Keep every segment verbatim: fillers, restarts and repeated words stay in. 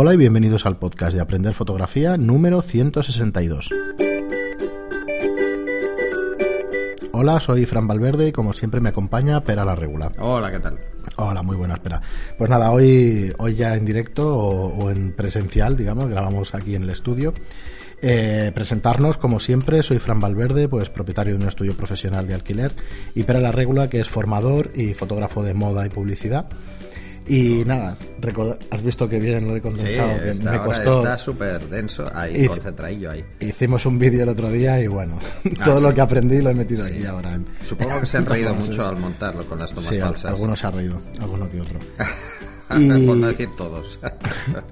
Hola y bienvenidos al podcast de Aprender Fotografía número ciento sesenta y dos. Hola, soy Fran Valverde y como siempre me acompaña Pere Larregula. Hola, ¿qué tal? Hola, muy buena, espera. Pues nada, hoy, hoy ya en directo o, o en presencial, digamos, grabamos aquí en el estudio. Eh, presentarnos, como siempre, soy Fran Valverde, pues propietario de un estudio profesional de alquiler, y Pere Larregula, que es formador y fotógrafo de moda y publicidad. Y nada, recorda, has visto que bien lo he condensado, sí, que esta me costó. Está súper denso, ahí, Hic- concentradillo ahí. Hicimos un vídeo el otro día y bueno, ah, todo sí. lo que aprendí lo he metido sí. aquí ahora. En, Supongo que se han reído mucho es. al montarlo con las tomas sí, falsas. Algunos se han reído, alguno que otro. Y... por no decir todos.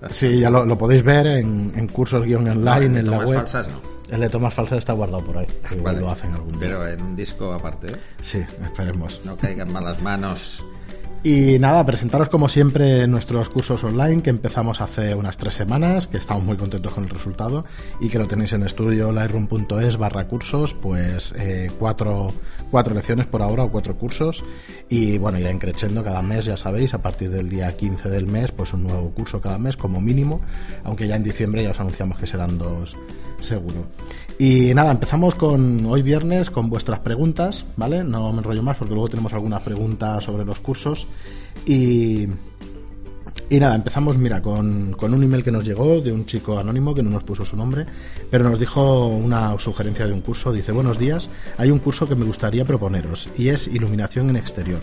Sí, ya lo, lo podéis ver en, en cursos-online, no, en, en la web. Falsas, no. El de tomas falsas está guardado por ahí, que vale, lo hacen algún día. Pero en un disco aparte. ¿eh? Sí, esperemos. No caigan malas manos. Y nada, presentaros como siempre nuestros cursos online que empezamos hace unas tres semanas, que estamos muy contentos con el resultado y que lo tenéis en estudiolightroom.es barra cursos, pues eh, cuatro, cuatro lecciones por ahora o cuatro cursos, y bueno, irán creciendo cada mes, ya sabéis, a partir del día quince del mes, pues un nuevo curso cada mes como mínimo, aunque ya en diciembre ya os anunciamos que serán dos seguro. Y nada, empezamos con hoy viernes con vuestras preguntas, ¿vale? No me enrollo más porque luego tenemos algunas preguntas sobre los cursos. Y, y nada, empezamos, mira, con, con un email que nos llegó de un chico anónimo que no nos puso su nombre, pero nos dijo una sugerencia de un curso. Dice: buenos días, hay un curso que me gustaría proponeros y es iluminación en exterior.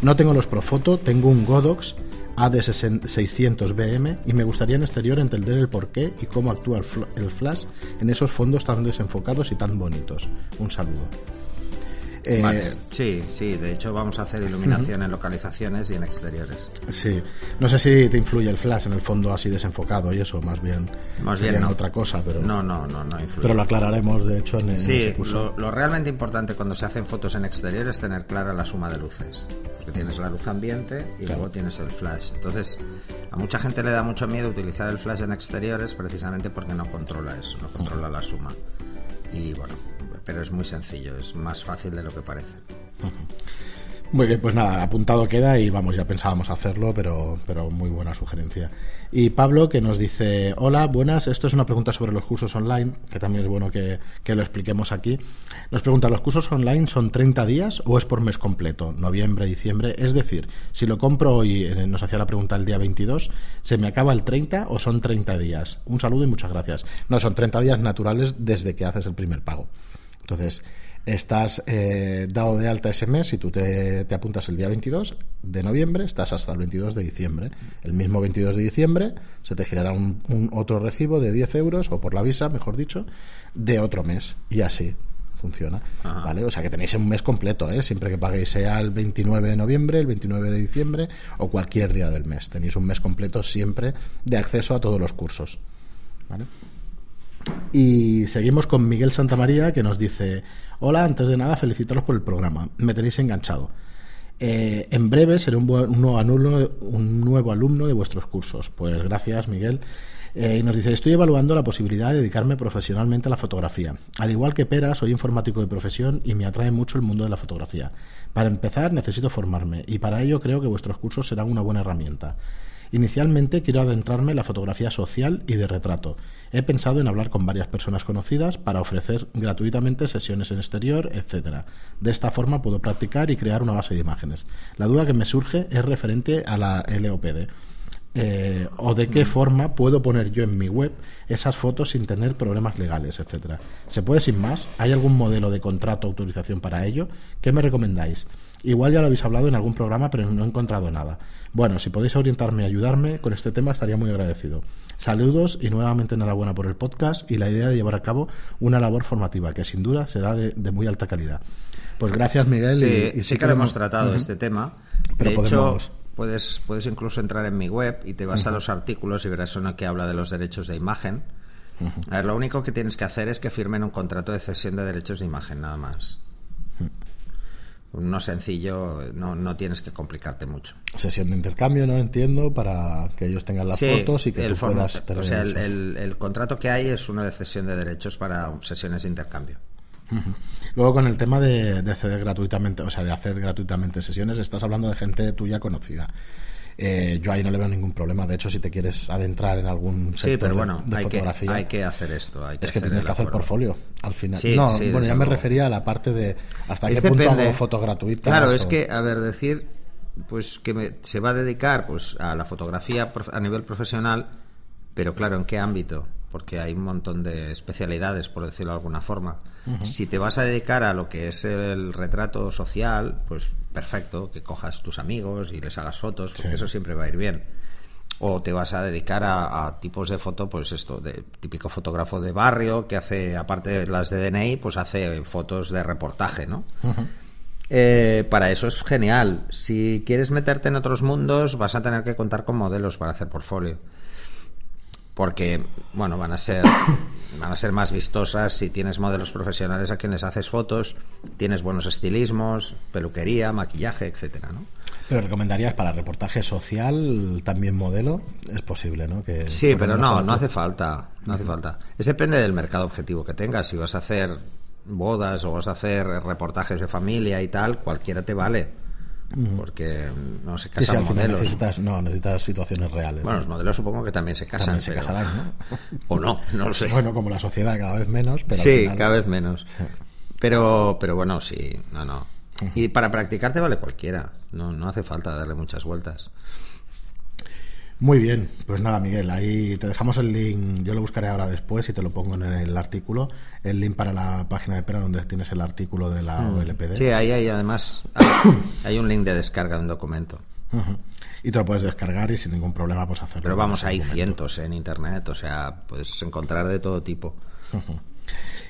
No tengo los Profoto, tengo un Godox A D seiscientos B M y me gustaría en exterior entender el porqué y cómo actúa el, fl- el flash en esos fondos tan desenfocados y tan bonitos. Un saludo. Eh, vale. Sí, sí, de hecho vamos a hacer iluminación uh-huh. en localizaciones y en exteriores. Sí, no sé si te influye el flash en el fondo así desenfocado y eso, más bien más sería bien, no. otra cosa, pero no, no, no, no influye. Pero lo aclararemos, de hecho, en el sí, ese curso. Lo, lo realmente importante cuando se hacen fotos en exterior es tener clara la suma de luces, porque tienes la luz ambiente y claro. luego tienes el flash. Entonces, a mucha gente le da mucho miedo utilizar el flash en exteriores precisamente porque no controla eso, no controla uh-huh. la suma. Y bueno, pero es muy sencillo, es más fácil de lo que parece. Muy bien, pues nada, apuntado queda y vamos, ya pensábamos hacerlo, pero, pero muy buena sugerencia. Y Pablo, que nos dice: hola, buenas, esto es una pregunta sobre los cursos online, que también es bueno que, que lo expliquemos aquí. Nos pregunta: ¿los cursos online son treinta días o es por mes completo? Noviembre, diciembre, es decir, si lo compro hoy, nos hacía la pregunta el día veintidós, ¿se me acaba el treinta o son treinta días? Un saludo y muchas gracias. No, son treinta días naturales desde que haces el primer pago. Entonces, estás eh, dado de alta ese mes. Si tú te, te apuntas el día veintidós de noviembre, estás hasta el veintidós de diciembre. El mismo veintidós de diciembre se te girará un, un otro recibo de diez euros, o por la visa, mejor dicho, de otro mes. Y así funciona. Ajá. ¿Vale? O sea que tenéis un mes completo, ¿eh? Siempre que paguéis, sea el veintinueve de noviembre, el veintinueve de diciembre o cualquier día del mes. Tenéis un mes completo siempre de acceso a todos los cursos. ¿Vale? Y seguimos con Miguel Santamaría, que nos dice: hola, antes de nada felicitaros por el programa, me tenéis enganchado. Eh, en breve seré un, buen, un, nuevo alumno, un nuevo alumno de vuestros cursos. Pues gracias, Miguel. Eh, y nos dice: estoy evaluando la posibilidad de dedicarme profesionalmente a la fotografía. Al igual que Pera, soy informático de profesión y me atrae mucho el mundo de la fotografía. Para empezar, necesito formarme y para ello creo que vuestros cursos serán una buena herramienta. Inicialmente quiero adentrarme en la fotografía social y de retrato. He pensado en hablar con varias personas conocidas para ofrecer gratuitamente sesiones en exterior, etcétera. De esta forma puedo practicar y crear una base de imágenes. La duda que me surge es referente a la L O P D. Eh, o de qué forma puedo poner yo en mi web esas fotos sin tener problemas legales, etcétera. ¿Se puede sin más? ¿Hay algún modelo de contrato o autorización para ello? ¿Qué me recomendáis? Igual ya lo habéis hablado en algún programa, pero no he encontrado nada. Bueno, si podéis orientarme y ayudarme con este tema, estaría muy agradecido. Saludos y nuevamente enhorabuena por el podcast y la idea de llevar a cabo una labor formativa que sin duda será de, de muy alta calidad. Pues gracias, Miguel. Sí, y, y sí, sí que lo hemos tratado uh-huh. este tema. Pero de podemos... hecho... Puedes, puedes incluso entrar en mi web y te vas uh-huh. a los artículos y verás uno que habla de los derechos de imagen. Uh-huh. A ver, lo único que tienes que hacer es que firmen un contrato de cesión de derechos de imagen, nada más. Uh-huh. No sencillo, no, no tienes que complicarte mucho. Sesión de intercambio, no entiendo, para que ellos tengan las sí, fotos y que tú form- puedas tener. O sea, el, el, el contrato que hay es uno de cesión de derechos para sesiones de intercambio. Luego, con el tema de, de ceder gratuitamente, o sea, de hacer gratuitamente sesiones, estás hablando de gente tuya conocida. eh, yo ahí no le veo ningún problema. De hecho, si te quieres adentrar en algún sector sí, pero bueno, de, de hay fotografía, que, hay que hacer esto. Hay que es que hacer tienes que hacer portfolio al final. Sí, no, sí, bueno, ya me refería a la parte de hasta es qué depende. punto hago fotos gratuitas. Claro, o... es que, a ver, decir pues que me, se va a dedicar pues a la fotografía a nivel profesional, pero claro, ¿en qué ámbito? Porque hay un montón de especialidades, por decirlo de alguna forma. Uh-huh. Si te vas a dedicar a lo que es el retrato social, pues perfecto, que cojas tus amigos y les hagas fotos, porque sí. eso siempre va a ir bien. O te vas a dedicar a, a tipos de foto, pues esto, de típico fotógrafo de barrio, que hace, aparte de las de D N I, pues hace fotos de reportaje, ¿no? Uh-huh. Eh, para eso es genial. Si quieres meterte en otros mundos, vas a tener que contar con modelos para hacer portfolio. Porque, bueno, van a ser van a ser más vistosas si tienes modelos profesionales a quienes haces fotos, tienes buenos estilismos, peluquería, maquillaje, etcétera, ¿no? Pero recomendarías para reportaje social también modelo, es posible, ¿no? Que sí, pero no, foto... no hace falta, no hace falta. Es depende del mercado objetivo que tengas. Si vas a hacer bodas o vas a hacer reportajes de familia y tal, cualquiera te vale. Porque no se casan sí, sí, al modelos. Necesitas, no, necesitas situaciones reales. Bueno, ¿no? Los modelos supongo que también se casan. También se pero... casarán, ¿no? O no, no lo sé. Bueno, como la sociedad cada vez menos. Pero sí, al final... cada vez menos. Sí. Pero, pero bueno, sí, no, no. Y para practicar te vale cualquiera. No, no hace falta darle muchas vueltas. Muy bien, pues nada, Miguel, ahí te dejamos el link, yo lo buscaré ahora después y te lo pongo en el artículo, el link para la página de Pere donde tienes el artículo de la mm. O L P D. Sí, ahí hay además, hay, hay un link de descarga de un documento. Uh-huh. Y te lo puedes descargar y sin ningún problema pues hacerlo. Pero vamos, hay documento. cientos en internet, o sea, puedes encontrar de todo tipo. Uh-huh.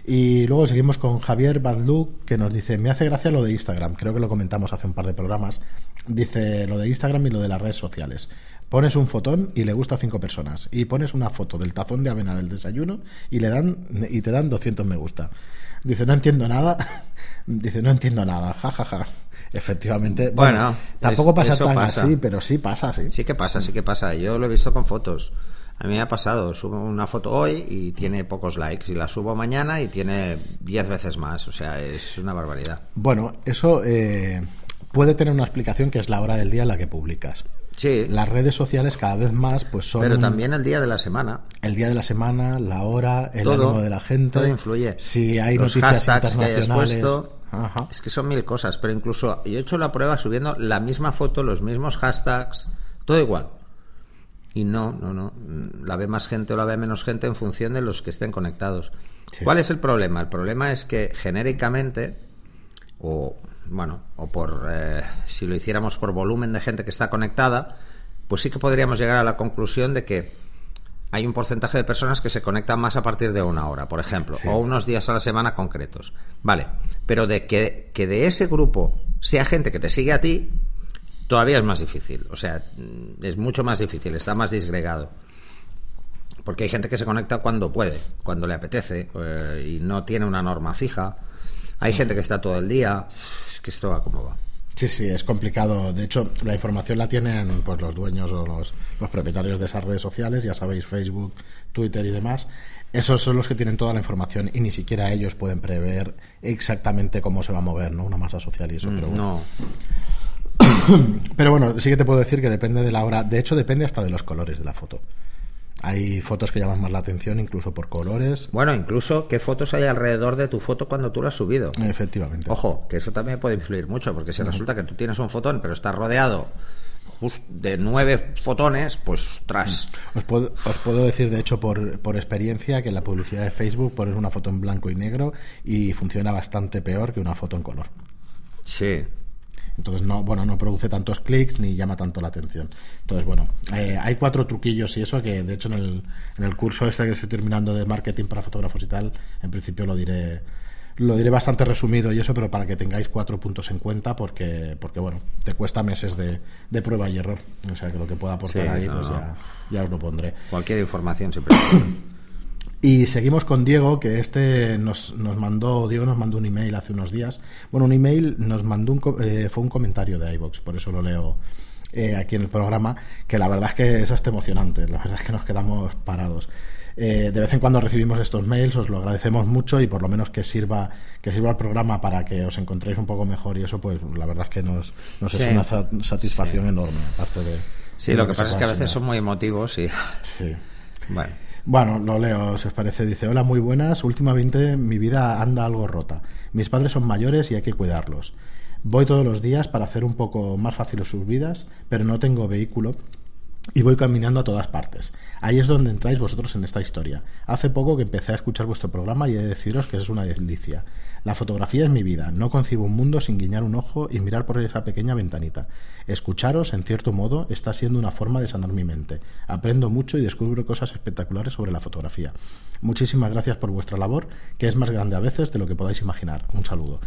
Y luego seguimos con Javier Badlú, que nos dice: me hace gracia lo de Instagram, creo que lo comentamos hace un par de programas. Dice lo de Instagram y lo de las redes sociales. Pones un fotón y le gusta a cinco personas, y pones una foto del tazón de avena del desayuno y le dan y te dan doscientos me gusta. Dice, no entiendo nada. Dice, no entiendo nada, jajaja. Ja, ja. Efectivamente, bueno, bueno tampoco es, pasa tan pasa. así, pero sí pasa, sí. Sí que pasa, sí que pasa. Yo lo he visto con fotos. A mí me ha pasado, subo una foto hoy y tiene pocos likes, y la subo mañana y tiene diez veces más, o sea, es una barbaridad. Bueno, eso eh, puede tener una explicación, que es la hora del día en la que publicas. Sí. Las redes sociales cada vez más pues son... Pero también el día de la semana. El día de la semana, la hora, el todo, ánimo de la gente. Todo influye. Si hay los noticias internacionales... Que hayas puesto, ajá. Es que son mil cosas, pero incluso yo he hecho la prueba subiendo la misma foto, los mismos hashtags, todo igual. Y no, no, no. La ve más gente o la ve menos gente en función de los que estén conectados. Sí. ¿Cuál es el problema? El problema es que genéricamente, o bueno, o por eh, si lo hiciéramos por volumen de gente que está conectada, pues sí que podríamos llegar a la conclusión de que hay un porcentaje de personas que se conectan más a partir de una hora, por ejemplo, sí. o unos días a la semana concretos. Vale, pero de que, que de ese grupo sea gente que te sigue a ti, todavía es más difícil, o sea, es mucho más difícil, está más disgregado. Porque hay gente que se conecta cuando puede, cuando le apetece, eh, y no tiene una norma fija. Hay gente que está todo el día, es que esto va como va. Sí, sí, es complicado. De hecho, la información la tienen pues los dueños o los, los propietarios de esas redes sociales, ya sabéis, Facebook, Twitter y demás. Esos son los que tienen toda la información y ni siquiera ellos pueden prever exactamente cómo se va a mover, ¿no? Una masa social y eso, mm, pero bueno. No. Pero bueno, sí que te puedo decir que depende de la hora. De hecho, depende hasta de los colores de la foto. Hay fotos que llaman más la atención, incluso por colores. Bueno, incluso qué fotos hay alrededor de tu foto cuando tú la has subido. Efectivamente. Ojo, que eso también puede influir mucho, porque si uh-huh. resulta que tú tienes un fotón, pero está rodeado de nueve fotones, pues ostras. Os puedo, os puedo decir, de hecho, por, por experiencia, que en la publicidad de Facebook pones una foto en blanco y negro y funciona bastante peor que una foto en color. Sí. Entonces no, bueno, no produce tantos clics ni llama tanto la atención. Entonces bueno, eh, hay cuatro truquillos y eso que de hecho en el, en el curso este que estoy terminando de marketing para fotógrafos y tal, en principio lo diré lo diré bastante resumido y eso, pero para que tengáis cuatro puntos en cuenta porque porque bueno, te cuesta meses de, de prueba y error, o sea que lo que pueda aportar sí, ahí no, pues no. ya ya os lo pondré. Cualquier información siempre. Y seguimos con Diego, que este nos, nos mandó, Diego nos mandó un email hace unos días. Bueno, un email nos mandó un, eh, fue un comentario de iVoox, por eso lo leo eh, aquí en el programa, que la verdad es que es hasta emocionante, la verdad es que nos quedamos parados. Eh, de vez en cuando recibimos estos mails, os lo agradecemos mucho y por lo menos que sirva que sirva el programa para que os encontréis un poco mejor y eso, pues la verdad es que nos, nos sí. es una satisfacción sí. enorme, aparte de... Sí, lo que pasa es que a veces son muy emotivos y... Sí. Bueno. Bueno, lo leo, si os parece. Dice: hola, muy buenas. Últimamente mi vida anda algo rota. Mis padres son mayores y hay que cuidarlos. Voy todos los días para hacer un poco más fácil sus vidas, pero no tengo vehículo y voy caminando a todas partes. Ahí es donde entráis vosotros en esta historia. Hace poco que empecé a escuchar vuestro programa y he de deciros que es una delicia. La fotografía es mi vida. No concibo un mundo sin guiñar un ojo y mirar por esa pequeña ventanita. Escucharos, en cierto modo, está siendo una forma de sanar mi mente. Aprendo mucho y descubro cosas espectaculares sobre la fotografía. Muchísimas gracias por vuestra labor, que es más grande a veces de lo que podáis imaginar. Un saludo.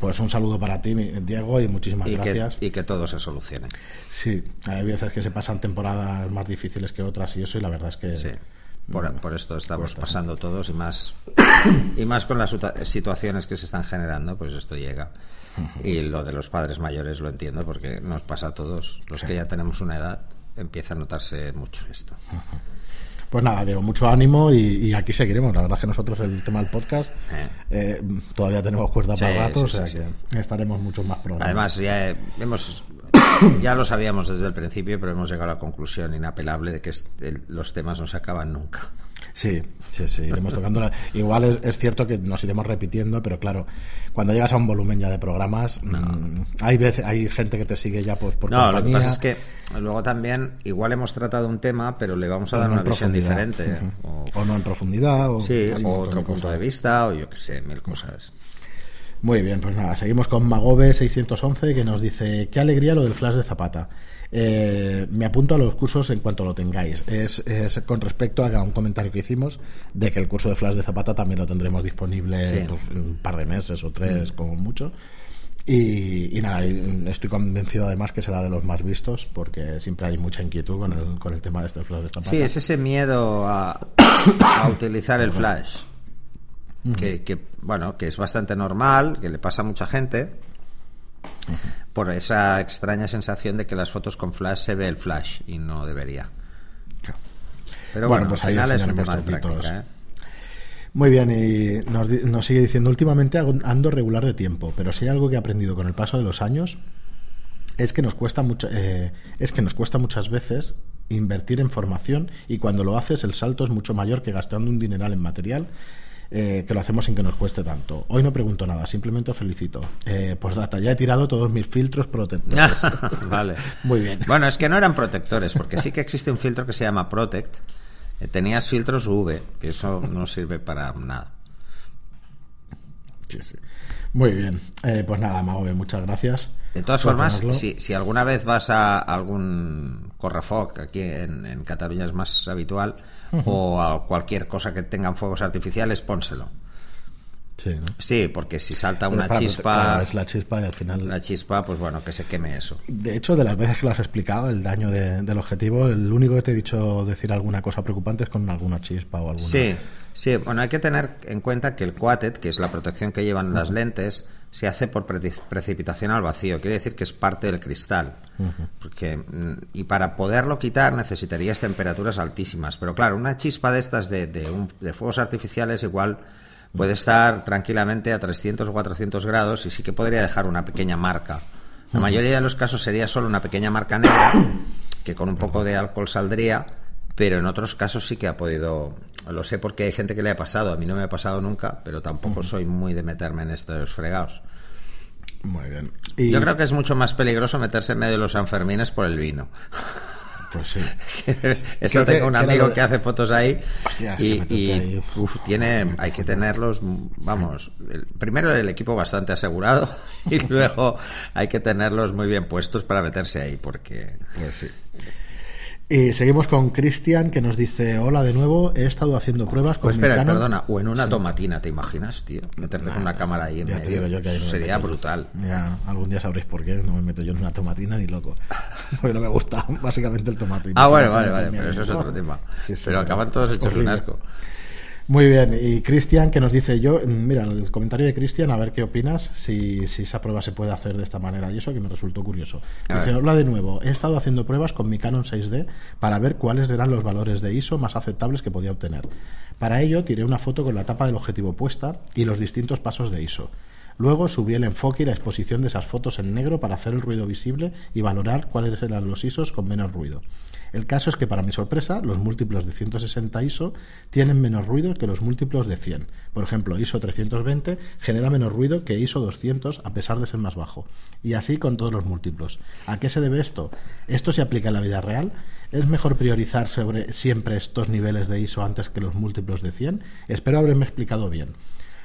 Pues un saludo para ti, Diego, y muchísimas y gracias. Que, y que todo se solucione. Sí, hay veces que se pasan temporadas más difíciles que otras y eso, y la verdad es que... Sí, por, por esto estamos por pasando todos, y más y más con las situaciones que se están generando, pues esto llega. Uh-huh. Y lo de los padres mayores lo entiendo, porque nos pasa a todos. Los sí. que ya tenemos una edad, empieza a notarse mucho esto. Uh-huh. Pues nada, Diego, mucho ánimo y, y aquí seguiremos. La verdad es que nosotros el tema del podcast eh. Eh, todavía tenemos cuerda sí, para rato, sí, o sea sí, que sí. estaremos muchos más problemas. Además, ya, hemos, ya lo sabíamos desde el principio, pero hemos llegado a la conclusión inapelable de que el, los temas no se acaban nunca. Sí, sí, sí, iremos tocando. La... Igual es, es cierto que nos iremos repitiendo, pero claro, cuando llegas a un volumen ya de programas, no. mmm, hay veces, hay gente que te sigue ya pues, por no, compañía. Lo que pasa es que luego también, igual hemos tratado un tema, pero le vamos a o dar no una visión diferente. Uh-huh. o, o no en profundidad, o, sí, o otro punto de vista, o yo qué sé, mil cosas. Muy bien, pues nada, seguimos con Magobe seiscientos once, que nos dice: qué alegría lo del flash de Zapata. Eh, me apunto a los cursos en cuanto lo tengáis. Es, es con respecto a un comentario que hicimos de que el curso de flash de Zapata también lo tendremos disponible sí. pues, un par de meses o tres mm. como mucho. Y, y nada, estoy convencido además que será de los más vistos, porque siempre hay mucha inquietud con el, con el tema de este flash de Zapata. Sí, es ese miedo a, a utilizar el flash mm. que, que, bueno, que es bastante normal, que le pasa a mucha gente. Uh-huh. Por esa extraña sensación de que las fotos con flash se ve el flash y no debería. Claro. Pero bueno, bueno pues al final es un tema de práctica, ¿eh? Muy bien, y nos, nos sigue diciendo: últimamente ando regular de tiempo, pero si hay algo que he aprendido con el paso de los años es que nos cuesta mucho, eh, es que nos cuesta muchas veces invertir en formación, y cuando lo haces el salto es mucho mayor que gastando un dineral en material. Eh, que lo hacemos sin que nos cueste tanto. Hoy no pregunto nada, simplemente os felicito. Eh, postdata, ya he tirado todos mis filtros protectores. Vale. Muy bien. Bueno, es que no eran protectores, porque sí que existe un filtro que se llama Protect. Eh, tenías filtros U V, que eso no sirve para nada. Sí, sí. Muy bien. Eh, pues nada, Magobe, muchas gracias. De todas formas, si, si alguna vez vas a algún correfoc, aquí en, en Cataluña es más habitual, uh-huh. o a cualquier cosa que tengan fuegos artificiales, pónselo. Sí, ¿no? Sí, porque si salta una para, chispa... Claro, es la chispa y al final... La chispa, pues bueno, que se queme eso. De hecho, de las veces que lo has explicado, el daño de, del objetivo, el único que te he dicho decir alguna cosa preocupante es con alguna chispa o alguna... Sí, sí, bueno, hay que tener en cuenta que el Quatet, que es la protección que llevan uh-huh. las lentes, se hace por pre- precipitación al vacío. Quiere decir que es parte del cristal. Uh-huh. Porque, y para poderlo quitar necesitarías temperaturas altísimas. Pero claro, una chispa de estas de, de, un, de fuegos artificiales igual... puede estar tranquilamente a trescientos o cuatrocientos grados y sí que podría dejar una pequeña marca. La mayoría de los casos sería solo una pequeña marca negra que con un poco de alcohol saldría, pero en otros casos sí que ha podido... Lo sé porque hay gente que le ha pasado, a mí no me ha pasado nunca, pero tampoco soy muy de meterme en estos fregados. Muy bien. Y... yo creo que es mucho más peligroso meterse en medio de los Sanfermines por el vino. Pues sí. Eso creo tengo que, un amigo que, de... que hace fotos ahí. Hostias, y, y ahí. Uf, tiene, hay que tenerlos, vamos, el, primero el equipo bastante asegurado y luego hay que tenerlos muy bien puestos para meterse ahí, porque... Pues sí. Y seguimos con Cristian, que nos dice: hola de nuevo, he estado haciendo pruebas con pues espera, mi Canon... perdona, o en una sí. tomatina, ¿te imaginas, tío? Meterte nah, con una cámara ahí en medio, yo que ahí no sería me brutal. Ya, algún día sabréis por qué, no me meto yo en una tomatina ni loco. Porque no me gusta básicamente el tomate. Ah, bueno, vale, vale, pero eso es otro tema. Sí, sí, pero acaban todos hechos horrible. Un asco. Muy bien, y Cristian, que nos dice yo, mira, el comentario de Cristian, a ver qué opinas, si, si esa prueba se puede hacer de esta manera, y eso que me resultó curioso. Dice: hola de nuevo, he estado haciendo pruebas con mi Canon seis D para ver cuáles eran los valores de I S O más aceptables que podía obtener. Para ello, tiré una foto con la tapa del objetivo puesta y los distintos pasos de I S O. Luego subí el enfoque y la exposición de esas fotos en negro para hacer el ruido visible y valorar cuáles eran los I S Os con menos ruido. El caso es que, para mi sorpresa, los múltiplos de ciento sesenta I S O tienen menos ruido que los múltiplos de cien. Por ejemplo, I S O trescientos veinte genera menos ruido que I S O doscientos a pesar de ser más bajo. Y así con todos los múltiplos. ¿A qué se debe esto? ¿Esto se aplica en la vida real? ¿Es mejor priorizar sobre siempre estos niveles de I S O antes que los múltiplos de cien? Espero haberme explicado bien.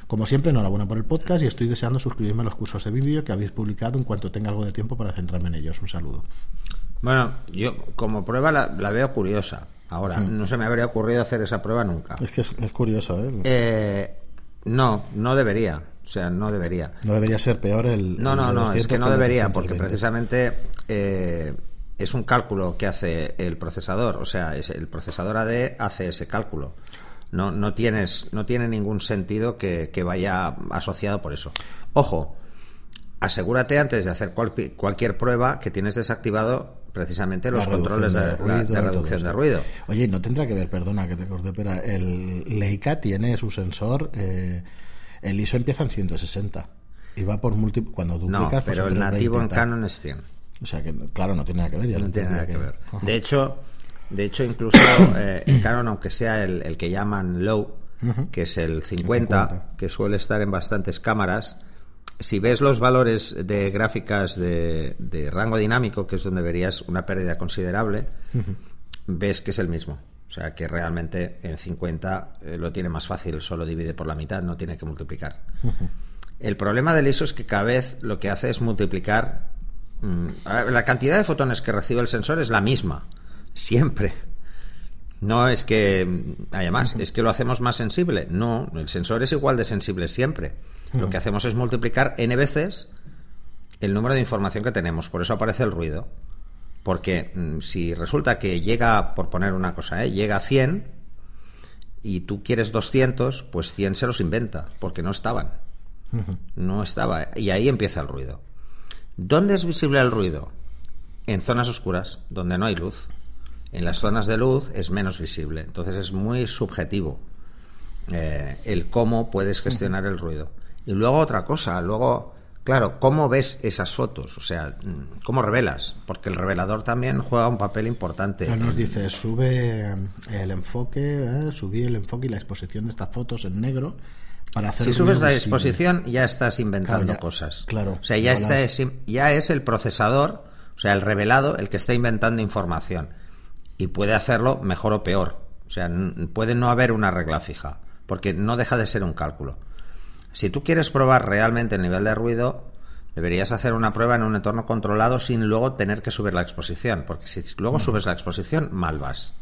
Como siempre, enhorabuena por el podcast y estoy deseando suscribirme a los cursos de vídeo que habéis publicado en cuanto tenga algo de tiempo para centrarme en ellos. Un saludo. Bueno, yo como prueba la, la veo curiosa. Ahora, mm. no se me habría ocurrido hacer esa prueba nunca. Es que es, es curiosa, ¿eh? ¿eh? No, no debería. O sea, no debería. No debería ser peor el... No, el no, no, es que no debería, porque precisamente... Eh, es un cálculo que hace el procesador, o sea, el procesador A D hace ese cálculo. No, no tienes, no tiene ningún sentido que, que vaya asociado por eso. Ojo, asegúrate antes de hacer cual, cualquier prueba que tienes desactivado precisamente los controles de, de, ruido, la, de reducción de ruido. Oye, no tendrá que ver, perdona que te corté, pero el Leica tiene su sensor, eh, el I S O empieza en ciento sesenta y va por múltiples, cuando duplicas. No, pero el nativo en Canon es cien. O sea que, claro, no tiene nada que ver. Ya no tiene nada que, que ver. Ajá. De hecho, de hecho incluso eh, en Canon, aunque sea el, el que llaman low, uh-huh. que es el cincuenta, el cincuenta, que suele estar en bastantes cámaras, si ves los valores de gráficas de, de rango dinámico, que es donde verías una pérdida considerable, uh-huh. ves que es el mismo. O sea que realmente en cincuenta eh, lo tiene más fácil, solo divide por la mitad, no tiene que multiplicar. Uh-huh. El problema del I S O es que cada vez lo que hace es multiplicar. La cantidad de fotones que recibe el sensor es la misma, siempre. No es que haya más, es que lo hacemos más sensible. No, el sensor es igual de sensible siempre. Lo que hacemos es multiplicar n veces el número de información que tenemos. Por eso aparece el ruido. Porque si resulta que llega, por poner una cosa, ¿eh? llega a cien y tú quieres doscientos, pues cien se los inventa, porque no estaban. No estaba. Y ahí empieza el ruido. ¿Dónde es visible el ruido? En zonas oscuras, donde no hay luz. En las zonas de luz es menos visible. Entonces es muy subjetivo eh, el cómo puedes gestionar el ruido. Y luego otra cosa, luego, claro, ¿cómo ves esas fotos? O sea, ¿cómo revelas? Porque el revelador también juega un papel importante. Él nos dice, sube el enfoque, eh, subí el enfoque y la exposición de estas fotos en negro. Para hacer si subes la visible. Exposición ya estás inventando claro, ya, cosas. Claro. O sea, ya está es, ya es el procesador, o sea, el revelado, el que está inventando información y puede hacerlo mejor o peor. O sea, puede no haber una regla fija, porque no deja de ser un cálculo. Si tú quieres probar realmente el nivel de ruido, deberías hacer una prueba en un entorno controlado sin luego tener que subir la exposición, porque si luego mm. subes la exposición, mal vas.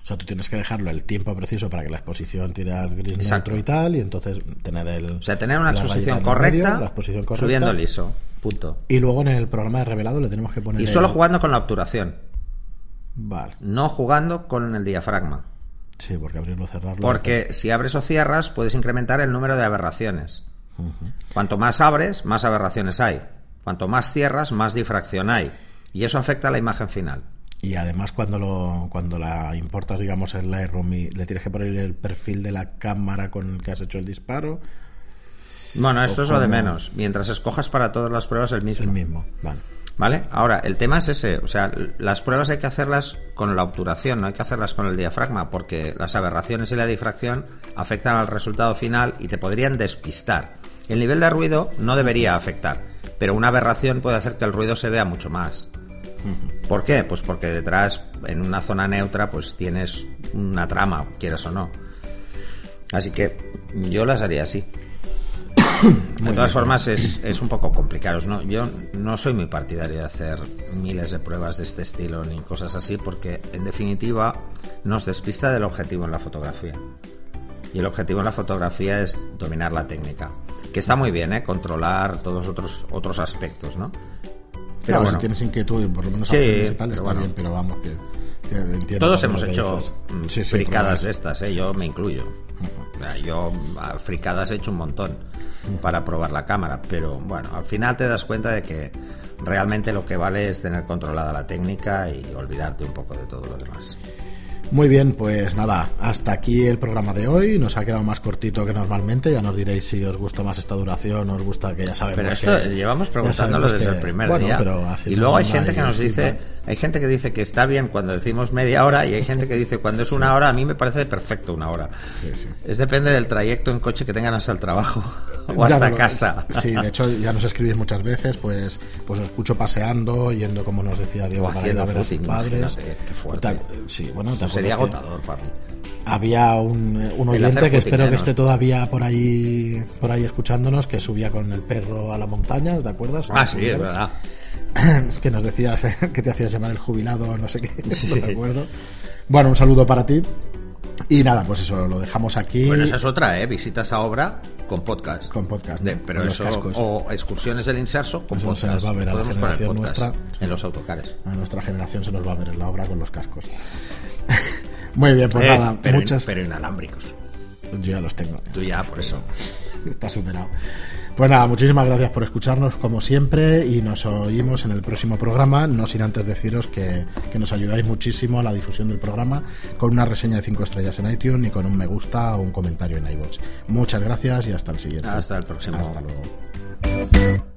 O sea, tú tienes que dejarlo el tiempo preciso para que la exposición tire al gris neutro y tal, y entonces tener el... O sea, tener una exposición correcta, medio, exposición correcta subiendo el I S O, punto. Y luego en el programa de revelado le tenemos que poner... Y solo el... jugando con la obturación. Vale. No jugando con el diafragma. Sí, porque abrirlo o cerrarlo... Porque de... si abres o cierras puedes incrementar el número de aberraciones. Uh-huh. Cuanto más abres, más aberraciones hay. Cuanto más cierras, más difracción hay. Y eso afecta a la imagen final. Y además cuando lo cuando la importas, digamos, en Lightroom y le tienes que poner el perfil de la cámara con el que has hecho el disparo. Bueno, esto es lo de menos. Mientras escojas para todas las pruebas el mismo. El mismo, vale. ¿Vale? Ahora, el tema es ese. O sea, las pruebas hay que hacerlas con la obturación, no hay que hacerlas con el diafragma, porque las aberraciones y la difracción afectan al resultado final y te podrían despistar. El nivel de ruido no debería afectar, pero una aberración puede hacer que el ruido se vea mucho más. ¿Por qué? Pues porque detrás, en una zona neutra, pues tienes una trama, quieras o no. Así que yo las haría así. De todas formas, es, es un poco complicado, ¿no? Yo no soy muy partidario de hacer miles de pruebas de este estilo ni cosas así, porque en definitiva nos despista del objetivo en la fotografía. Y el objetivo en la fotografía es dominar la técnica, que está muy bien, ¿eh? Controlar todos otros, otros aspectos, ¿no? Pero claro, bueno, si tienes inquietud y por lo menos sí, y tal, está bueno. bien, pero vamos, que entiendo. Todos hemos hecho sí, sí, fricadas de estas, ¿eh? Yo me incluyo. Uh-huh. Yo fricadas he hecho un montón uh-huh. para probar la cámara, pero bueno, al final te das cuenta de que realmente lo que vale es tener controlada la técnica y olvidarte un poco de todo lo demás. Muy bien, pues nada, hasta aquí el programa de hoy. Nos ha quedado más cortito que normalmente. Ya nos diréis si os gusta más esta duración, os gusta que ya sabemos. Pero esto que, llevamos preguntándolo desde que, el primer bueno, día. Pero y luego hay gente que nos dice, hay gente que dice que está bien cuando decimos media hora y hay gente que dice cuando es una hora. A mí me parece perfecto una hora. Sí, sí. Es depende del trayecto en coche que tengan hasta el trabajo o hasta ya, casa. Sí, de hecho ya nos escribís muchas veces, pues, pues os escucho paseando, yendo como nos decía Diego, para ir a ver a sus padres. Qué fuerte. Tal, sí, bueno, tal sería agotador para mí. Había un, un oyente que espero que esté todavía por ahí por ahí escuchándonos, que subía con el perro a la montaña, ¿te acuerdas? Ah, sí, es verdad. Que nos decías que te hacías llamar el jubilado, no sé qué, sí. No recuerdo. Bueno, un saludo para ti. Y nada, pues eso, lo dejamos aquí. Bueno, esa es otra, ¿eh? Visitas a obra con podcast. Con podcast. De, pero con eso, o excursiones del Inserso con eso podcast. Se nos va a ver a la generación nuestra. En los autocares. A nuestra generación se nos va a ver en la obra con los cascos. Muy bien, pues eh, nada. Pero, muchas... in, pero inalámbricos. Yo ya los tengo. Tú ya, por eso. Está superado. Pues nada, muchísimas gracias por escucharnos como siempre y nos oímos en el próximo programa, no sin antes deciros que, que nos ayudáis muchísimo a la difusión del programa con una reseña de cinco estrellas en iTunes y con un me gusta o un comentario en iVoox. Muchas gracias y hasta el siguiente. Hasta el próximo. Hasta luego.